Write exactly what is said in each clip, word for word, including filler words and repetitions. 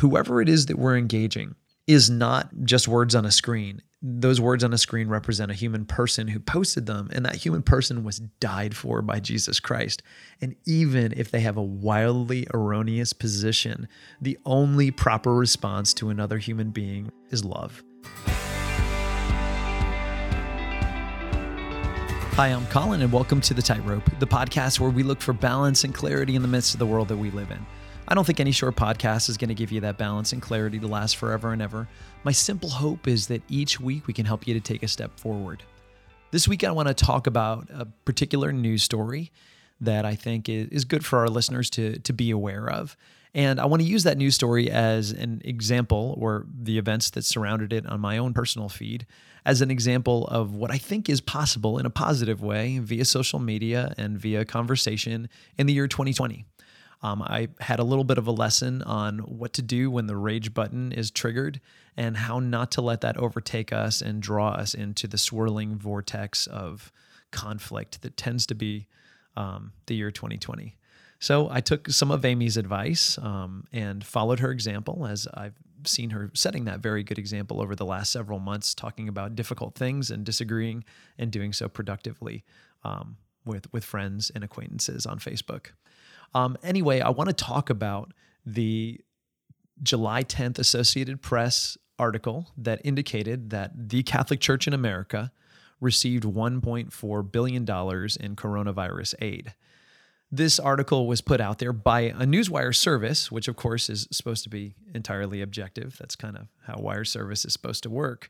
whoever it is that we're engaging is not just words on a screen. Those words on a screen represent a human person who posted them, and that human person was died for by Jesus Christ. And even if they have a wildly erroneous position, the only proper response to another human being is love. Hi, I'm Colin, and welcome to The Tightrope, the podcast where we look for balance and clarity in the midst of the world that we live in. I don't think any short podcast is going to give you that balance and clarity to last forever and ever. My simple hope is that each week we can help you to take a step forward. This week I want to talk about a particular news story that I think is good for our listeners to, to be aware of. And I want to use that news story as an example, or the events that surrounded it on my own personal feed, as an example of what I think is possible in a positive way via social media and via conversation in the year twenty twenty. Um, I had a little bit of a lesson on what to do when the rage button is triggered and how not to let that overtake us and draw us into the swirling vortex of conflict that tends to be um, the year twenty twenty. So I took some of Amy's advice um, and followed her example, as I've seen her setting that very good example over the last several months, talking about difficult things and disagreeing and doing so productively um, with, with friends and acquaintances on Facebook. Um, anyway, I want to talk about the July tenth Associated Press article that indicated that the Catholic Church in America received one point four billion dollars in coronavirus aid. This article was put out there by a Newswire service, which of course is supposed to be entirely objective. That's kind of how wire service is supposed to work.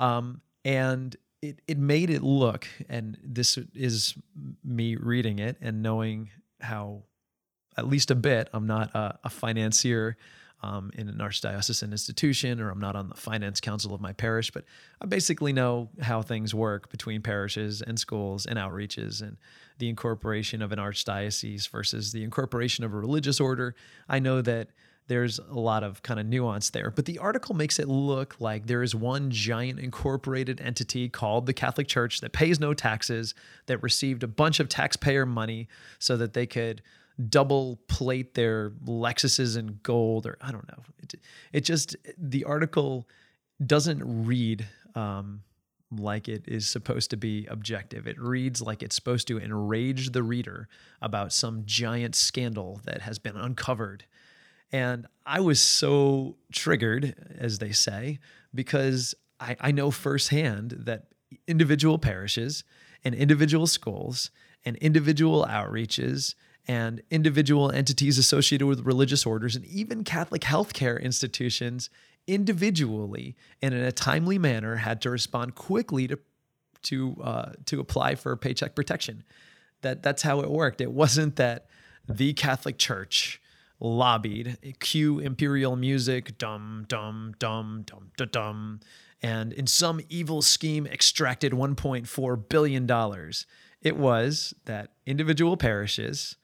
Um, and it, it made it look, and this is me reading it and knowing how, at least a bit, I'm not a, a financier um, in an archdiocesan institution, or I'm not on the finance council of my parish, but I basically know how things work between parishes and schools and outreaches and the incorporation of an archdiocese versus the incorporation of a religious order. I know that there's a lot of kind of nuance there, but the article makes it look like there is one giant incorporated entity called the Catholic Church that pays no taxes, that received a bunch of taxpayer money so that they could double plate their Lexuses in gold, or I don't know. It, it just, the article doesn't read um, like it is supposed to be objective. It reads like it's supposed to enrage the reader about some giant scandal that has been uncovered. And I was so triggered, as they say, because I, I know firsthand that individual parishes and individual schools and individual outreaches and individual entities associated with religious orders and even Catholic healthcare institutions individually and in a timely manner had to respond quickly to to uh, to apply for paycheck protection. That that's how it worked. It wasn't that the Catholic Church lobbied, cue imperial music, dum, dum, dum, dum, dum, dum, and in some evil scheme extracted one point four billion dollars. It was that individual parishes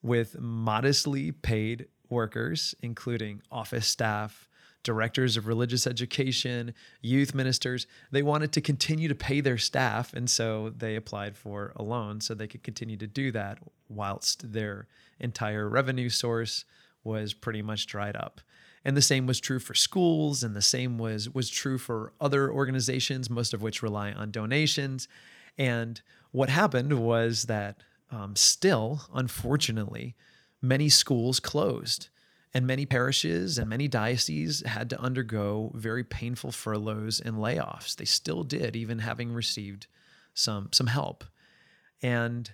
with modestly paid workers, including office staff, directors of religious education, youth ministers, they wanted to continue to pay their staff, and so they applied for a loan so they could continue to do that whilst their entire revenue source was pretty much dried up. And the same was true for schools, and the same was was true for other organizations, most of which rely on donations. And what happened was that um, still, unfortunately, many schools closed. And many parishes and many dioceses had to undergo very painful furloughs and layoffs. They still did, even having received some, some help. And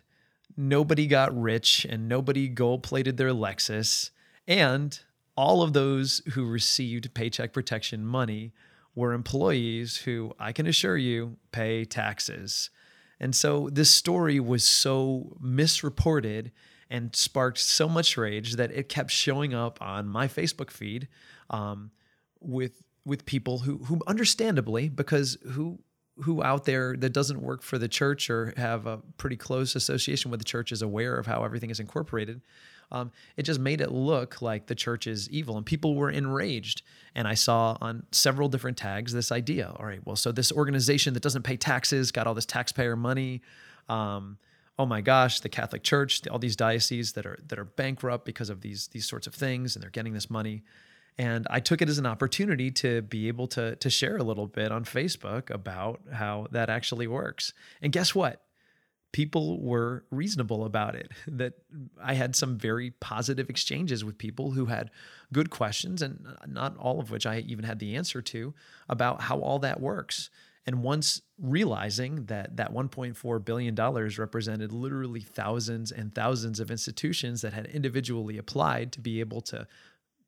nobody got rich, and nobody gold-plated their Lexus. And all of those who received paycheck protection money were employees who, I can assure you, pay taxes. And so this story was so misreported and sparked so much rage that it kept showing up on my Facebook feed um, with with people who, who understandably, because who who out there that doesn't work for the church or have a pretty close association with the church is aware of how everything is incorporated, um, it just made it look like the church is evil, and people were enraged. And I saw on several different tags this idea, all right, well, so this organization that doesn't pay taxes got all this taxpayer money, um, oh my gosh, the Catholic Church, all these dioceses that are that are bankrupt because of these these sorts of things, and they're getting this money. And I took it as an opportunity to be able to, to share a little bit on Facebook about how that actually works. And guess what? People were reasonable about it, that I had some very positive exchanges with people who had good questions, and not all of which I even had the answer to, about how all that works. And once realizing that that one point four billion dollars represented literally thousands and thousands of institutions that had individually applied to be able to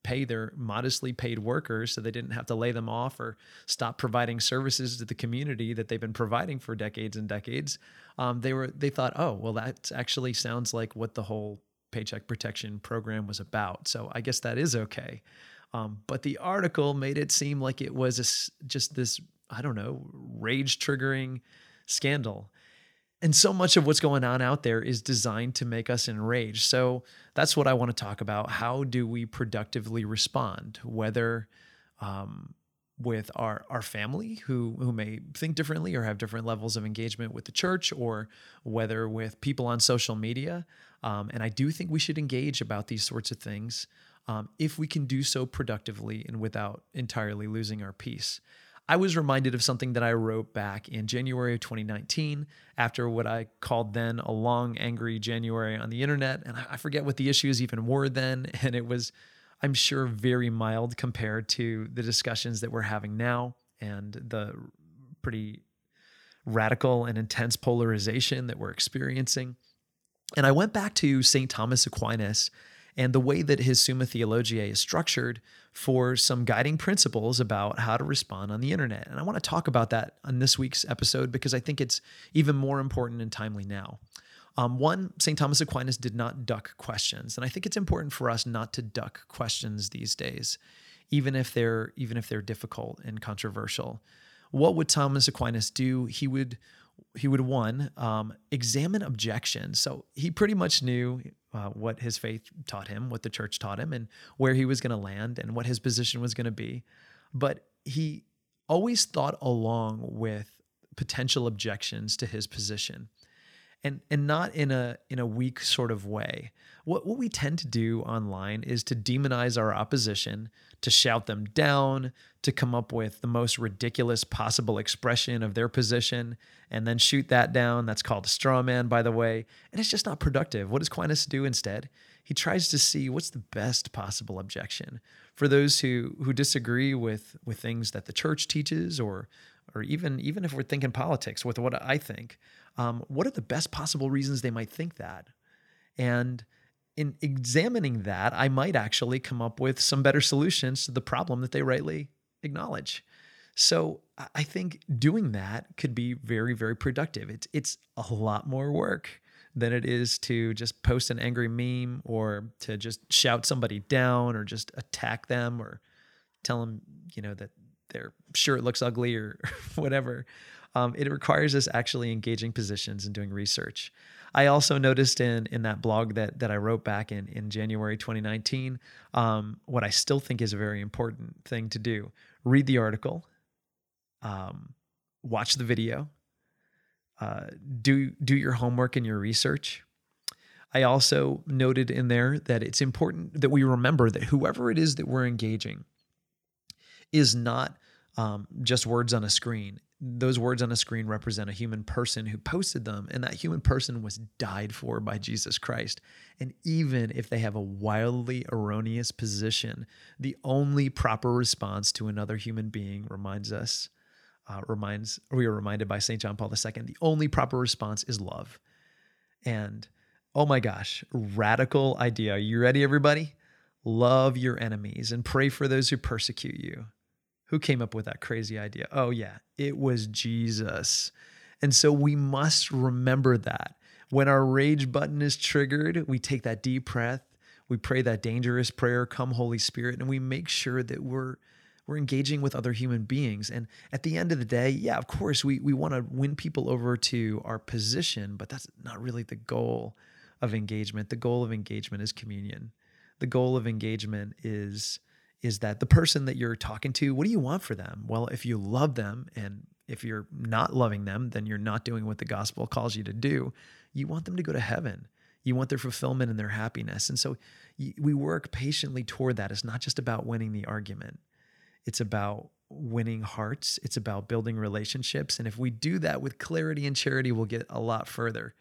pay their modestly paid workers so they didn't have to lay them off or stop providing services to the community that they've been providing for decades and decades, um, they were they thought, oh, well, that actually sounds like what the whole Paycheck Protection Program was about. So I guess that is okay. Um, but the article made it seem like it was a, just this, I don't know, rage-triggering scandal. And so much of what's going on out there is designed to make us enraged. So that's what I want to talk about. How do we productively respond, whether um, with our, our family who, who may think differently or have different levels of engagement with the church, or whether with people on social media. Um, and I do think we should engage about these sorts of things um, if we can do so productively and without entirely losing our peace. I was reminded of something that I wrote back in January of twenty nineteen after what I called then a long, angry January on the internet. And I forget what the issues even were then. And it was, I'm sure, very mild compared to the discussions that we're having now and the pretty radical and intense polarization that we're experiencing. And I went back to Saint Thomas Aquinas and the way that his Summa Theologiae is structured for some guiding principles about how to respond on the internet. And I want to talk about that on this week's episode because I think it's even more important and timely now. Um, one, Saint Thomas Aquinas did not duck questions. And I think it's important for us not to duck questions these days, even if they're, even if they're difficult and controversial. What would Thomas Aquinas do? He would, he would one, um, examine objections. So he pretty much knew Uh, what his faith taught him, what the church taught him, and where he was going to land and what his position was going to be. But he always thought along with potential objections to his position, and and not in a in a weak sort of way. What what we tend to do online is to demonize our opposition, to shout them down, to come up with the most ridiculous possible expression of their position, and then shoot that down. That's called a straw man, by the way. And it's just not productive. What does Aquinas do instead? He tries to see what's the best possible objection for those who who disagree with with things that the church teaches, or or even even if we're thinking politics with what I think. Um, what are the best possible reasons they might think that? And in examining that, I might actually come up with some better solutions to the problem that they rightly acknowledge. So I think doing that could be very, very productive. It's it's a lot more work than it is to just post an angry meme or to just shout somebody down or just attack them or tell them, you know, that their shirt looks ugly or whatever. Um, it requires us actually engaging positions and doing research. I also noticed in in that blog that that I wrote back in, in January twenty nineteen, um, what I still think is a very important thing to do. Read the article, um, watch the video, uh, do do your homework and your research. I also noted in there that it's important that we remember that whoever it is that we're engaging is not um, just words on a screen. Those words on a screen represent a human person who posted them, and that human person was died for by Jesus Christ. And even if they have a wildly erroneous position, the only proper response to another human being reminds us, uh, reminds, we are reminded by Saint John Paul the Second, the only proper response is love. And oh my gosh, radical idea. Are you ready, everybody? Love your enemies and pray for those who persecute you. Who came up with that crazy idea? Oh yeah, it was Jesus. And so we must remember that. When our rage button is triggered, we take that deep breath, we pray that dangerous prayer, come Holy Spirit, and we make sure that we're we're engaging with other human beings. And at the end of the day, yeah, of course, we we want to win people over to our position, but that's not really the goal of engagement. The goal of engagement is communion. The goal of engagement is is that the person that you're talking to, what do you want for them? Well, if you love them, and if you're not loving them, then you're not doing what the gospel calls you to do. You want them to go to heaven. You want their fulfillment and their happiness. And so we work patiently toward that. It's not just about winning the argument. It's about winning hearts. It's about building relationships. And if we do that with clarity and charity, we'll get a lot further.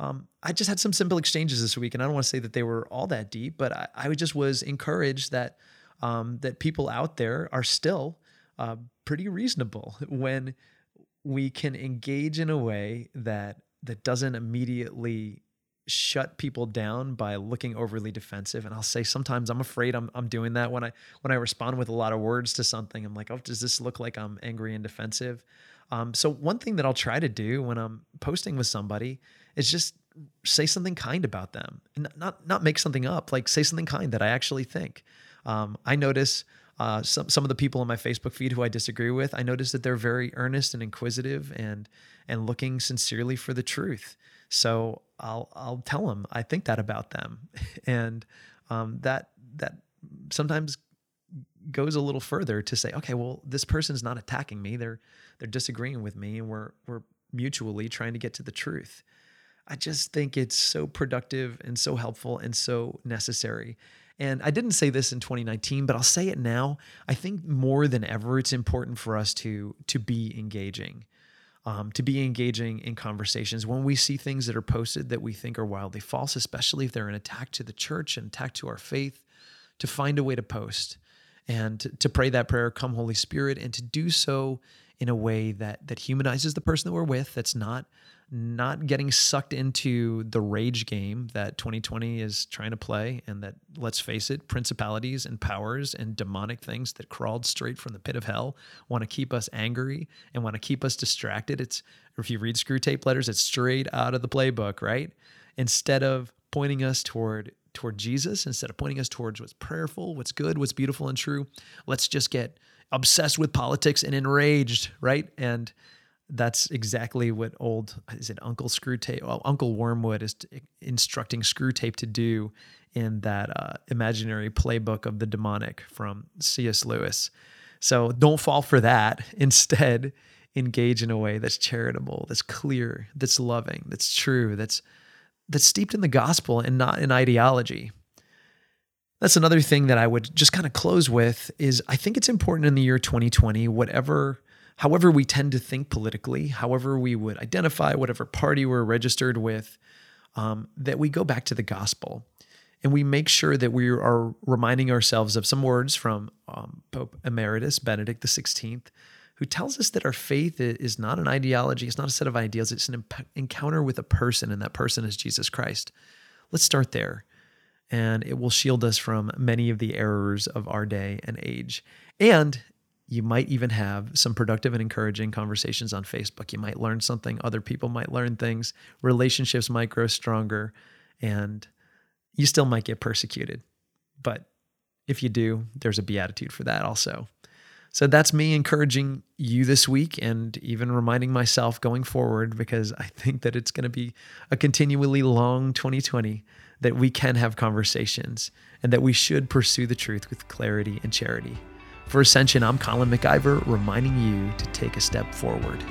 Um, I just had some simple exchanges this week, and I don't want to say that they were all that deep, but I, I just was encouraged that um, that people out there are still uh, pretty reasonable when we can engage in a way that that doesn't immediately shut people down by looking overly defensive. And I'll say sometimes I'm afraid I'm I'm doing that when I when I respond with a lot of words to something. I'm like, oh, does this look like I'm angry and defensive? Um, so one thing that I'll try to do when I'm posting with somebody is just say something kind about them, and not not make something up. Like say something kind that I actually think. Um, I notice uh, some some of the people in my Facebook feed who I disagree with. I notice that they're very earnest and inquisitive and and looking sincerely for the truth. So I'll I'll tell them I think that about them, and um, that that sometimes goes a little further to say, okay, well, this person's not attacking me; they're they're disagreeing with me, and we're we're mutually trying to get to the truth. I just think it's so productive and so helpful and so necessary. And I didn't say this in twenty nineteen, but I'll say it now. I think more than ever, it's important for us to to be engaging. Um, to be engaging in conversations when we see things that are posted that we think are wildly false, especially if they're an attack to the church, an attack to our faith, to find a way to post and to, to pray that prayer, come Holy Spirit, and to do so in a way that that humanizes the person that we're with, that's not not getting sucked into the rage game that twenty twenty is trying to play, and that, let's face it, principalities and powers and demonic things that crawled straight from the pit of hell want to keep us angry and want to keep us distracted. It's, if you read Screwtape Letters, it's straight out of the playbook, right? Instead of pointing us toward toward Jesus, instead of pointing us towards what's prayerful, what's good, what's beautiful and true, let's just get obsessed with politics and enraged, right? And that's exactly what old, is it Uncle Screwtape, well, Uncle Wormwood is instructing Screwtape to do in that uh, imaginary playbook of the demonic from C S Lewis. So don't fall for that. Instead, engage in a way that's charitable, that's clear, that's loving, that's true, that's that's steeped in the gospel and not in ideology. That's another thing that I would just kind of close with is I think it's important in the year twenty twenty, whatever, however we tend to think politically, however we would identify, whatever party we're registered with, um, that we go back to the gospel and we make sure that we are reminding ourselves of some words from um, Pope Emeritus Benedict the sixteenth, who tells us that our faith is not an ideology, it's not a set of ideals, it's an imp- encounter with a person, and that person is Jesus Christ. Let's start there, and it will shield us from many of the errors of our day and age. And you might even have some productive and encouraging conversations on Facebook. You might learn something, other people might learn things, relationships might grow stronger, and you still might get persecuted. But if you do, there's a beatitude for that also. So that's me encouraging you this week, and even reminding myself going forward, because I think that it's going to be a continually long twenty twenty, that we can have conversations and that we should pursue the truth with clarity and charity. For Ascension, I'm Colin McIver, reminding you to take a step forward.